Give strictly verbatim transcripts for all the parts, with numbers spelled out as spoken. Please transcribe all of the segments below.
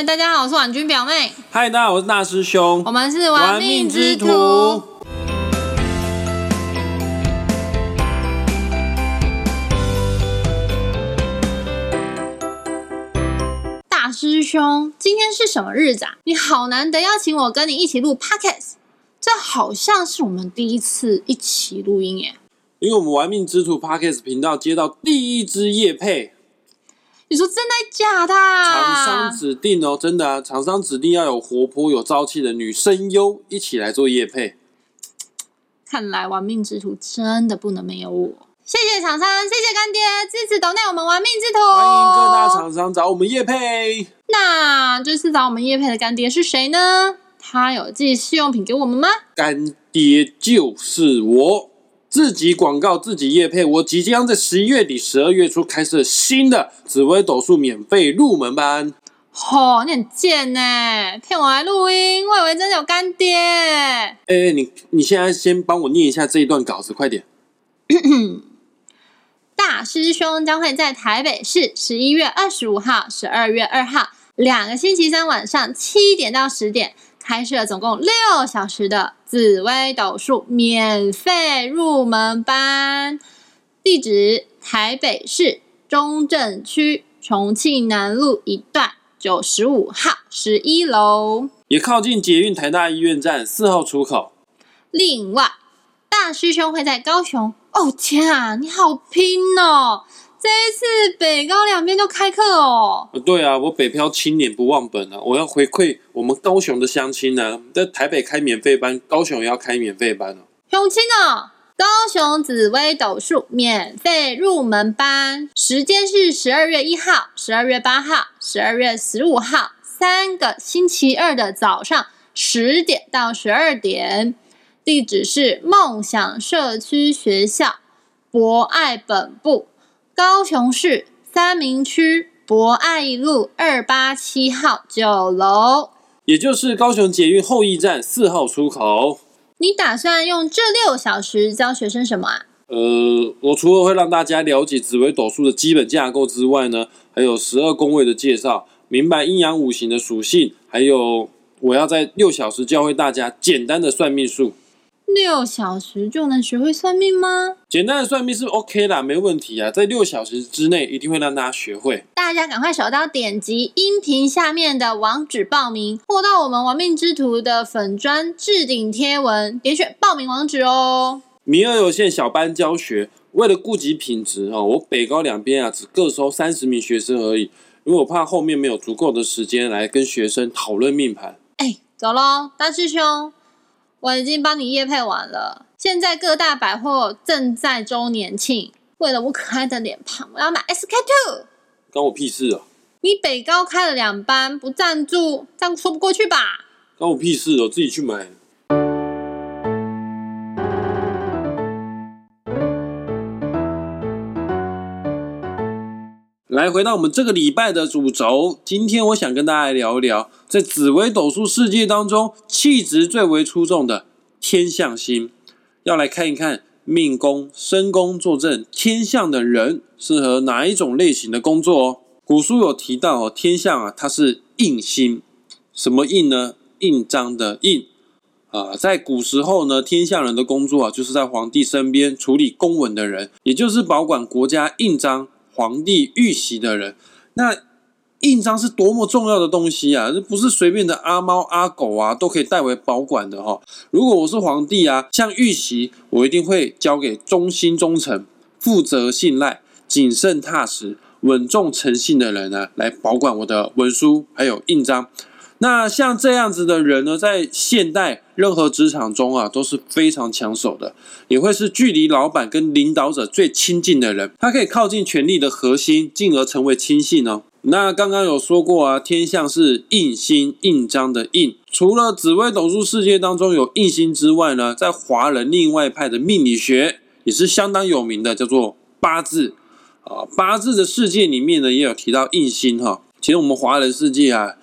嗨，大家好，我是婉君表妹。嗨，大家好，我是大师兄。我们是玩命之徒。之徒大师兄，今天是什么日子啊？你好难得邀请我跟你一起录 podcast， 这好像是我们第一次一起录音耶。因为我们玩命之徒 podcast 频道接到第一支业配。你说真的假的、啊？厂商指定哦，真的啊！厂商指定要有活泼、有朝气的女声优一起来做业配。看来玩命之徒真的不能没有我。谢谢厂商，谢谢干爹支持抖内我们玩命之徒。欢迎各大厂商找我们业配。那这次找我们业配的干爹是谁呢？他有寄试用品给我们吗？干爹就是我，自己广告自己业配，我即将在十一月底、十二月初开设新的紫微斗数免费入门班。吼、哦，你很贱耶，骗我来录音，我以为真的有干爹。哎、欸，你你现在先帮我念一下这一段稿子，快点。大师兄将会在台北市十一月二十五号、十二月二号两个星期三晚上七点到十点。开设总共六小时的紫微斗数免费入门班，地址台北市中正区重庆南路一段九十五号十一楼，也靠近捷运台大医院站四号出口。另外，大师兄会在高雄。哦天啊，你好拼哦！这一次北高两边都开课哦。对啊，我北漂青年不忘本啊，我要回馈我们高雄的乡亲啊，在台北开免费班，高雄也要开免费班哦。乡亲哦，高雄紫微斗数免费入门班，时间是十二月一号、十二月八号、十二月十五号，三个星期二的早上十点到十二点，地址是梦想社区学校博爱本部。高雄市三民区博爱一路二八七号九楼，也就是高雄捷运后驿站四号出口。你打算用这六小时教学生什么啊？呃，我除了会让大家了解紫微斗数的基本架构之外呢，还有十二宫位的介绍，明白阴阳五行的属性，还有我要在六小时教会大家简单的算命术。六小时就能学会算命吗？简单的算命是 OK 啦，没问题啊，在六小时之内一定会让大家学会。大家赶快手刀点击音频下面的网址报名，或到我们玩命之徒的粉专置顶贴文，点选报名网址哦。名额有限，小班教学，为了顾及品质哦，我北高两边啊只各收三十名学生而已，因为我怕后面没有足够的时间来跟学生讨论命盘。哎，走咯，大师兄。我已经帮你业配完了，现在各大百货正在周年庆，为了我可爱的脸庞，我要买 S K 二， 关我屁事啊！你北高开了两班不赞助，这样说不过去吧？关我屁事哦，自己去买。来，回到我们这个礼拜的主轴，今天我想跟大家来聊一聊，在紫微斗数世界当中，气质最为出众的天象星，要来看一看命宫、身宫坐镇天象的人适合哪一种类型的工作哦。古书有提到哦，天象啊，它是印星，什么印呢？印章的印啊、呃，在古时候呢，天象人的工作啊，就是在皇帝身边处理公文的人，也就是保管国家印章。皇帝玉玺的人，那印章是多么重要的东西啊！这不是随便的阿猫阿狗啊都可以代为保管的哈、哦。如果我是皇帝啊，像玉玺，我一定会交给忠心忠诚、负责信赖、谨慎踏实、稳重诚信的人啊来保管我的文书还有印章。那像这样子的人呢，在现代任何职场中啊，都是非常抢手的，也会是距离老板跟领导者最亲近的人，他可以靠近权力的核心，进而成为亲信哦。那刚刚有说过啊，天象是印星，印章的印。除了紫微斗数世界当中有印星之外呢，在华人另外一派的命理学也是相当有名的，叫做八字啊。八字的世界里面呢，也有提到印星哈、哦。其实我们华人世界啊。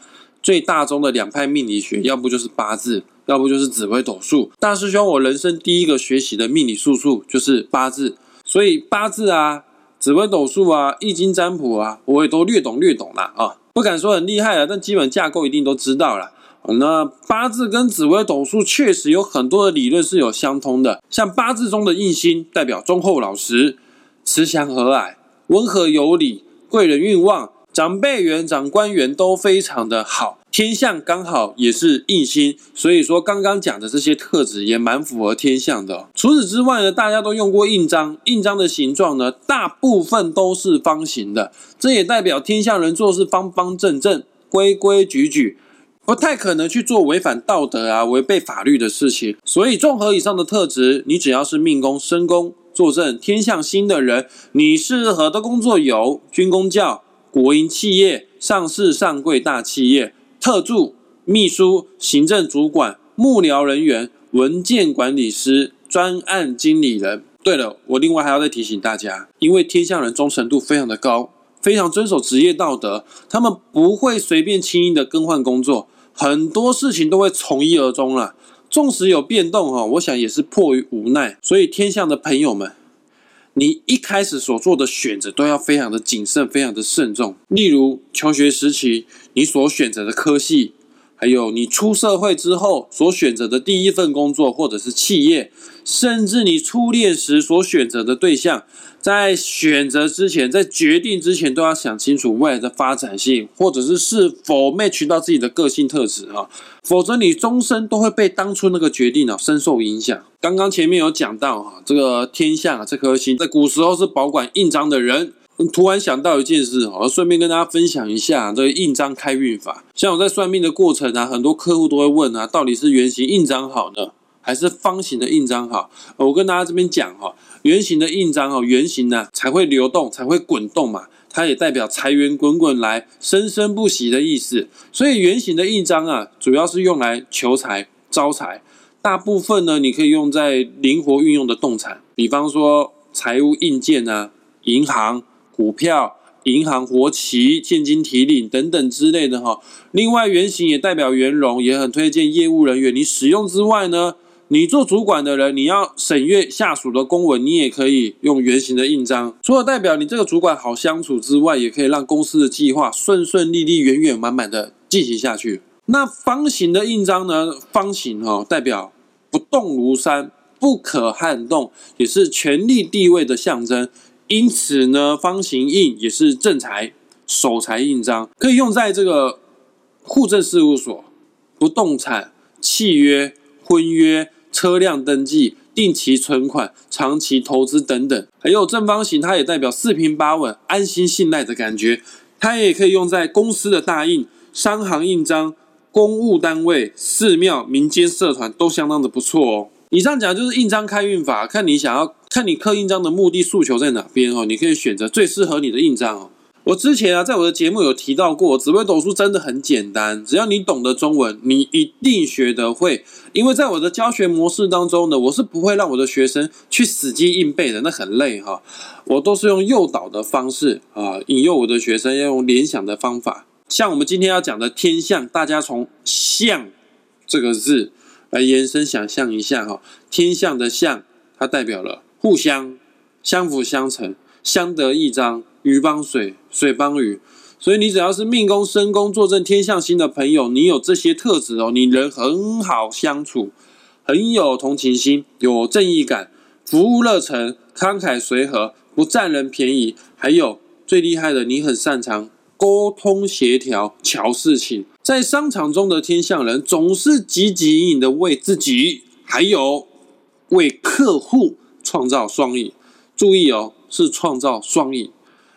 最大宗的两派命理学，要不就是八字，要不就是紫微斗数。大师兄，我人生第一个学习的命理术数就是八字，所以八字啊、紫微斗数啊、易经占卜啊，我也都略懂略懂啦啊。不敢说很厉害了，但基本架构一定都知道了。那八字跟紫微斗数确实有很多的理论是有相通的，像八字中的印星代表忠厚老实、慈祥和蔼、温和有礼、贵人运旺、长辈缘、长官缘都非常的好，天象刚好也是印星，所以说刚刚讲的这些特质也蛮符合天象的哦。除此之外呢，大家都用过印章，印章的形状呢，大部分都是方形的，这也代表天下人做事方方正正、规规矩矩。不太可能去做违反道德啊、违背法律的事情，所以综合以上的特质，你只要是命宫、身宫、坐镇、天象星的人，你适合的工作有军公教、国营企业、上市上柜大企业、特助、秘书、行政主管、幕僚人员、文件管理师、专案经理人。对了，我另外还要再提醒大家，因为天象人忠诚度非常的高，非常遵守职业道德，他们不会随便轻易的更换工作。很多事情都会从一而终啦，纵使有变动哈，我想也是迫于无奈。所以天象的朋友们，你一开始所做的选择都要非常的谨慎，非常的慎重。例如求学时期你所选择的科系，还有你出社会之后所选择的第一份工作或者是企业，甚至你初恋时所选择的对象，在选择之前，在决定之前，都要想清楚未来的发展性，或者是是否 match 到自己的个性特质啊，否则你终身都会被当初那个决定啊深受影响。刚刚前面有讲到啊，这个天象啊这颗星在古时候是保管印章的人。突然想到一件事，我顺便跟大家分享一下这个印章开运法。像我在算命的过程啊，很多客户都会问啊，到底是圆形印章好呢，还是方形的印章好？我跟大家这边讲哈，圆形的印章哦，圆形呢才会流动，才会滚动嘛，它也代表财源滚滚来、生生不息的意思。所以圆形的印章啊，主要是用来求财、招财，大部分呢你可以用在灵活运用的动产，比方说财务印鉴啊、银行、股票、银行活期、现金提领等等之类的哈。另外，圆形也代表圆融，也很推荐业务人员你使用之外呢，你做主管的人，你要审阅下属的公文，你也可以用圆形的印章。除了代表你这个主管好相处之外，也可以让公司的计划顺顺利利、圆圆满满的进行下去。那方形的印章呢？方形哦，代表不动如山、不可撼动，也是权力地位的象征。因此呢，方形印也是正财、守财印章，可以用在这个户政事务所、不动产、契约、婚约、车辆登记、定期存款、长期投资等等。还有正方形，它也代表四平八稳、安心信赖的感觉，它也可以用在公司的大印、商行印章、公务单位、寺庙、民间社团，都相当的不错哦。以上讲就是印章开运法，看你想要看你刻印章的目的诉求在哪边哦，你可以选择最适合你的印章哦。我之前啊，在我的节目有提到过，紫微斗数真的很简单，只要你懂得中文，你一定学得会。因为在我的教学模式当中呢，我是不会让我的学生去死记硬背的，那很累哈。我都是用诱导的方式啊，引诱我的学生要用联想的方法。像我们今天要讲的天象，大家从“象”这个字来延伸想象一下哈，天象的“象”它代表了互相、相辅相成、相得益彰。鱼帮水，水帮鱼，所以你只要是命宫、身宫、坐镇、天象星的朋友，你有这些特质哦，你人很好相处，很有同情心，有正义感，服务热忱，慷慨随和，不占人便宜，还有最厉害的，你很擅长沟通协调、瞧事情。在商场中的天象人总是积极隐隐的为自己，还有为客户创造双赢。注意哦，是创造双赢。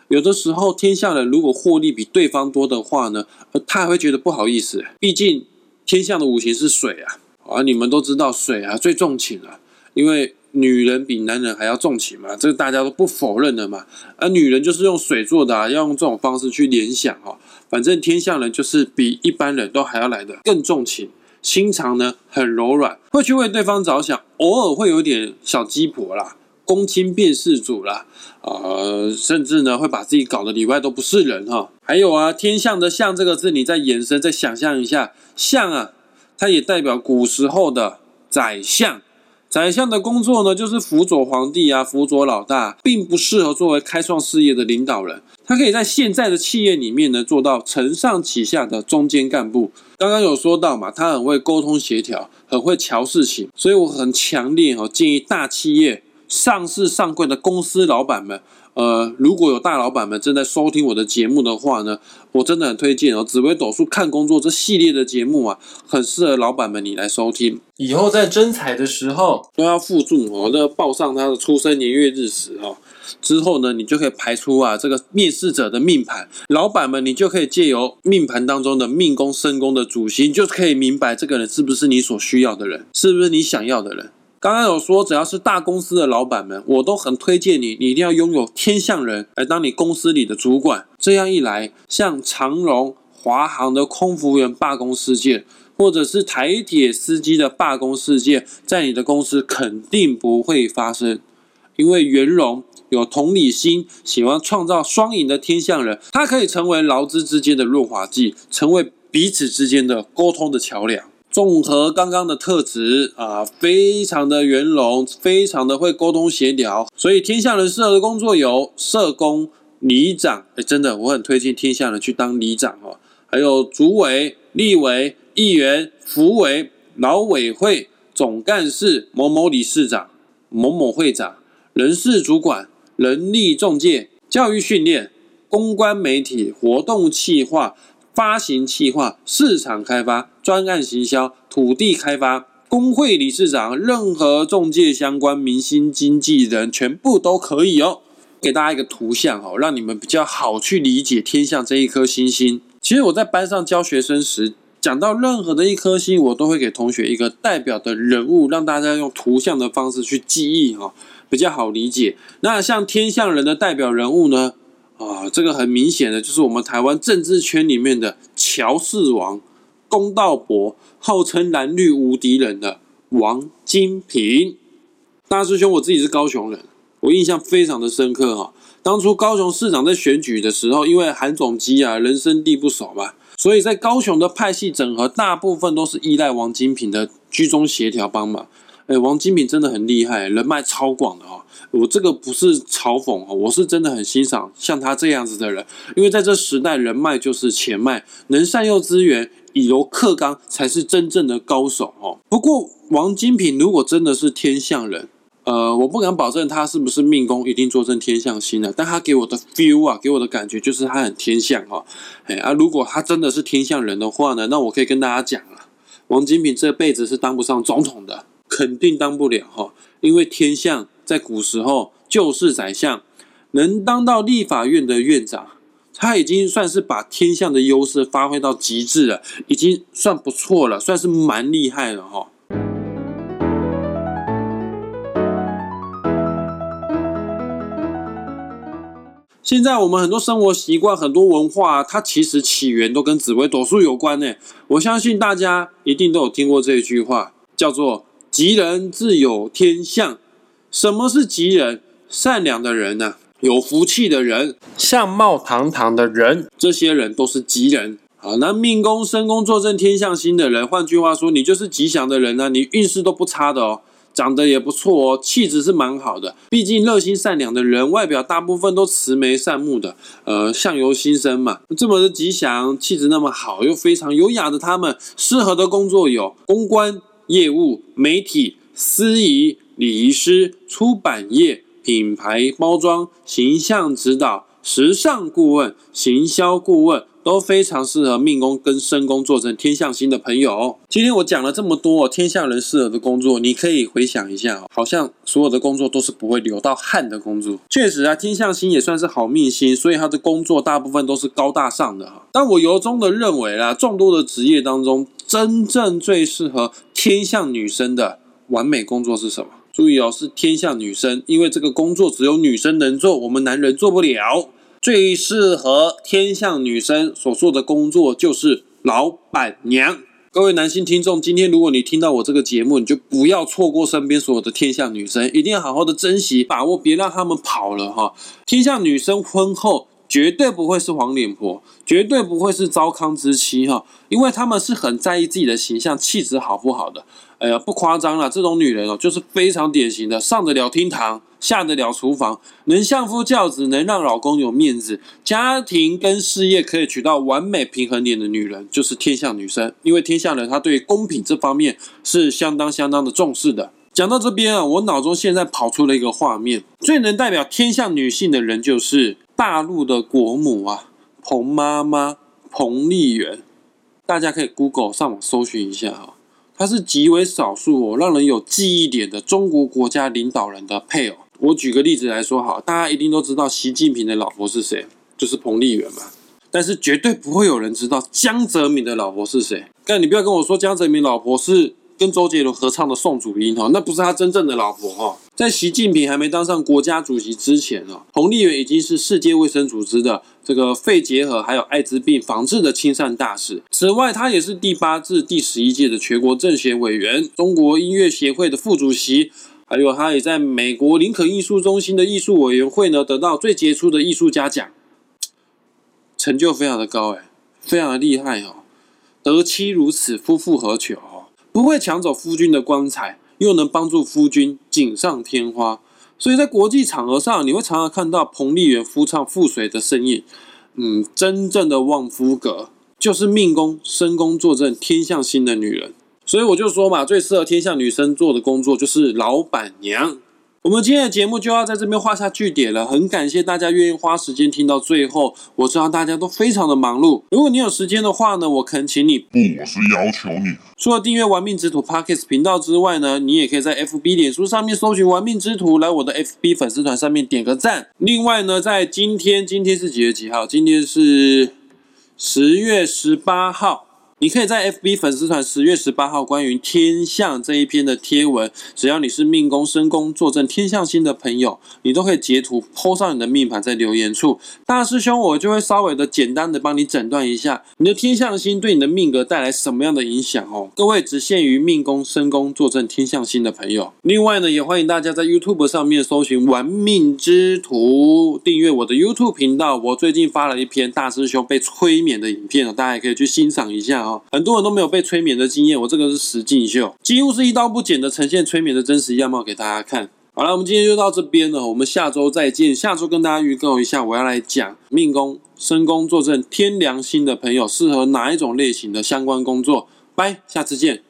有的时候天象人如果获利比对方多的话呢，他还会觉得不好意思，毕竟天象的五行是水啊，啊你们都知道水啊最重情啊，因为女人比男人还要重情嘛，这个大家都不否认的嘛，而、啊、女人就是用水做的啊，要用这种方式去联想哦，反正天象人就是比一般人都还要来的更重情，心肠呢很柔软，会去为对方着想，偶尔会有点小鸡婆啦。公亲辨事主啦，呃，甚至呢会把自己搞得里外都不是人哈。还有啊，天象的“象”这个字，你再延伸再想象一下，象啊，它也代表古时候的宰相，宰相的工作呢，就是辅佐皇帝啊，辅佐老大，并不适合作为开创事业的领导人。他可以在现在的企业里面呢，做到承上启下的中间干部。刚刚有说到嘛，他很会沟通协调，很会调事情，所以我很强烈哦，建议大企业、上市上柜的公司老板们，呃，如果有大老板们正在收听我的节目的话呢，我真的很推荐哦，紫微斗数看工作这系列的节目啊，很适合老板们你来收听。以后在征才的时候都要附注哦，那报上他的出生年月日时哦。之后呢，你就可以排出啊这个面试者的命盘。老板们，你就可以借由命盘当中的命宫、身宫的主星，就可以明白这个人是不是你所需要的人，是不是你想要的人。刚刚有说，只要是大公司的老板们，我都很推荐你，你一定要拥有天相人来当你公司里的主管。这样一来，像长荣、华航的空服员罢工事件，或者是台铁司机的罢工事件，在你的公司肯定不会发生，因为圆融有同理心，喜欢创造双赢的天相人，他可以成为劳资之间的润滑剂，成为彼此之间的沟通的桥梁。综合刚刚的特质啊，非常的圆融，非常的会沟通协调，所以天相人适合的工作有社工、里长，哎，真的我很推荐天相人去当里长哦，还有主委、立委、议员、辅委、劳委会、总干事、某某理事长、某某会长、人事主管、人力仲介、教育训练、公关媒体、活动企划、发行企划、市场开发、专案行销、土地开发、工会理事长，任何仲介相关、明星经纪人，全部都可以哦。给大家一个图像哦，让你们比较好去理解天相这一颗星星。其实我在班上教学生时，讲到任何的一颗星，我都会给同学一个代表的人物，让大家用图像的方式去记忆哦，比较好理解。那像天相人的代表人物呢？啊，这个很明显的就是我们台湾政治圈里面的乔氏王、龚道伯，号称蓝绿无敌人的王金平。大师兄，我自己是高雄人，我印象非常的深刻哈、哦。当初高雄市长在选举的时候，因为韩总机啊人生地不熟嘛，所以在高雄的派系整合，大部分都是依赖王金平的居中协调帮忙。哎，王金平真的很厉害，人脉超广的哦。我这个不是嘲讽哦，我是真的很欣赏像他这样子的人，因为在这时代，人脉就是钱脉，能善用资源，以柔克刚，才是真正的高手哦。不过，王金平如果真的是天相人，呃，我不敢保证他是不是命宫一定坐镇天相星的，但他给我的 feel 啊，给我的感觉就是他很天相哦。哎啊，如果他真的是天相人的话呢，那我可以跟大家讲了，王金平这辈子是当不上总统的。肯定当不了哈，因为天相在古时候就是宰相，能当到立法院的院长，他已经算是把天相的优势发挥到极致了，已经算不错了，算是蛮厉害了哈。现在我们很多生活习惯、很多文化、啊，它其实起源都跟紫微斗数有关呢。我相信大家一定都有听过这句话，叫做吉人自有天相。什么是吉人？善良的人啊，有福气的人，相貌堂堂的人，这些人都是吉人。好，那命宫、身宫坐镇天相星的人，换句话说，你就是吉祥的人啊，你运势都不差的哦，长得也不错哦，气质是蛮好的。毕竟热心善良的人，外表大部分都慈眉善目的，呃，相由心生嘛。这么的吉祥，气质那么好，又非常优雅的他们，适合的工作有公关、业务、媒体、司仪、礼仪师、出版业、品牌包装、形象指导、时尚顾问、行销顾问，都非常适合命宫跟身宫坐镇天相星的朋友。今天我讲了这么多天相人适合的工作，你可以回想一下，好像所有的工作都是不会流到汗的工作。确实啊，天相星也算是好命星，所以他的工作大部分都是高大上的。但我由衷的认为啦，众多的职业当中，真正最适合天相女生的完美工作是什么？注意哦，是天相女生，因为这个工作只有女生能做，我们男人做不了。最适合天相女生所做的工作就是老板娘。各位男性听众，今天如果你听到我这个节目，你就不要错过身边所有的天相女生，一定要好好的珍惜把握，别让他们跑了哈。天相女生婚后绝对不会是黄脸婆，绝对不会是糟糠之妻哈，因为他们是很在意自己的形象、气质好不好的。哎呀，不夸张了，这种女人哦，就是非常典型的上得了厅堂，下得了厨房，能相夫教子，能让老公有面子，家庭跟事业可以取到完美平衡点的女人，就是天下女生。因为天下人她对公平这方面是相当相当的重视的。讲到这边啊，我脑中现在跑出了一个画面，最能代表天下女性的人就是大陆的国母啊，彭妈妈、彭丽媛，大家可以 Google 上网搜寻一下啊、哦。她是极为少数哦，让人有记忆点的中国国家领导人的配偶。我举个例子来说好，大家一定都知道习近平的老婆是谁，就是彭丽媛嘛。但是绝对不会有人知道江泽民的老婆是谁。但你不要跟我说江泽民老婆是跟周杰伦合唱的宋祖英哦，那不是他真正的老婆哦。在习近平还没当上国家主席之前哦，彭丽媛已经是世界卫生组织的这个肺结核还有艾滋病防治的亲善大使。此外，他也是第八至第十一届的全国政协委员、中国音乐协会的副主席。还有他也在美国林肯艺术中心的艺术委员会呢得到最杰出的艺术家奖，成就非常的高哎，非常的厉害哦。得妻如此，夫复何求哦？不会抢走夫君的光彩，又能帮助夫君锦上添花，所以在国际场合上，你会常常看到彭丽媛夫唱妇随的身影。嗯，真正的旺夫阁就是命宫、身宫坐镇天相星的女人。所以我就说嘛，最适合天下女生做的工作就是老板娘。我们今天的节目就要在这边画下句点了，很感谢大家愿意花时间听到最后。我知道大家都非常的忙碌，如果你有时间的话呢，我恳请你，不，我是要求你，除了订阅玩命之徒 Podcast 频道之外呢，你也可以在 F B 脸书上面搜寻玩命之徒，来我的 F B 粉丝团上面点个赞。另外呢，在今天，今天是几月几号？今天是十月十八号。你可以在 F B 粉丝团十月十八号关于天相这一篇的贴文，只要你是命宫、身宫坐镇天相星的朋友，你都可以截图 po 上你的命盘在留言处，大师兄我就会稍微的简单的帮你诊断一下你的天相星对你的命格带来什么样的影响哦。各位只限于命宫、身宫坐镇天相星的朋友。另外呢，也欢迎大家在 YouTube 上面搜寻玩命之徒，订阅我的 YouTube 频道。我最近发了一篇大师兄被催眠的影片哦，大家也可以去欣赏一下哦。很多人都没有被催眠的经验，我这个是实境秀，几乎是一刀不剪的呈现催眠的真实样貌给大家看。好了，我们今天就到这边了，我们下周再见。下周跟大家预告一下，我要来讲命宫、身宫坐镇天梁星的朋友适合哪一种类型的相关工作。拜，下次见。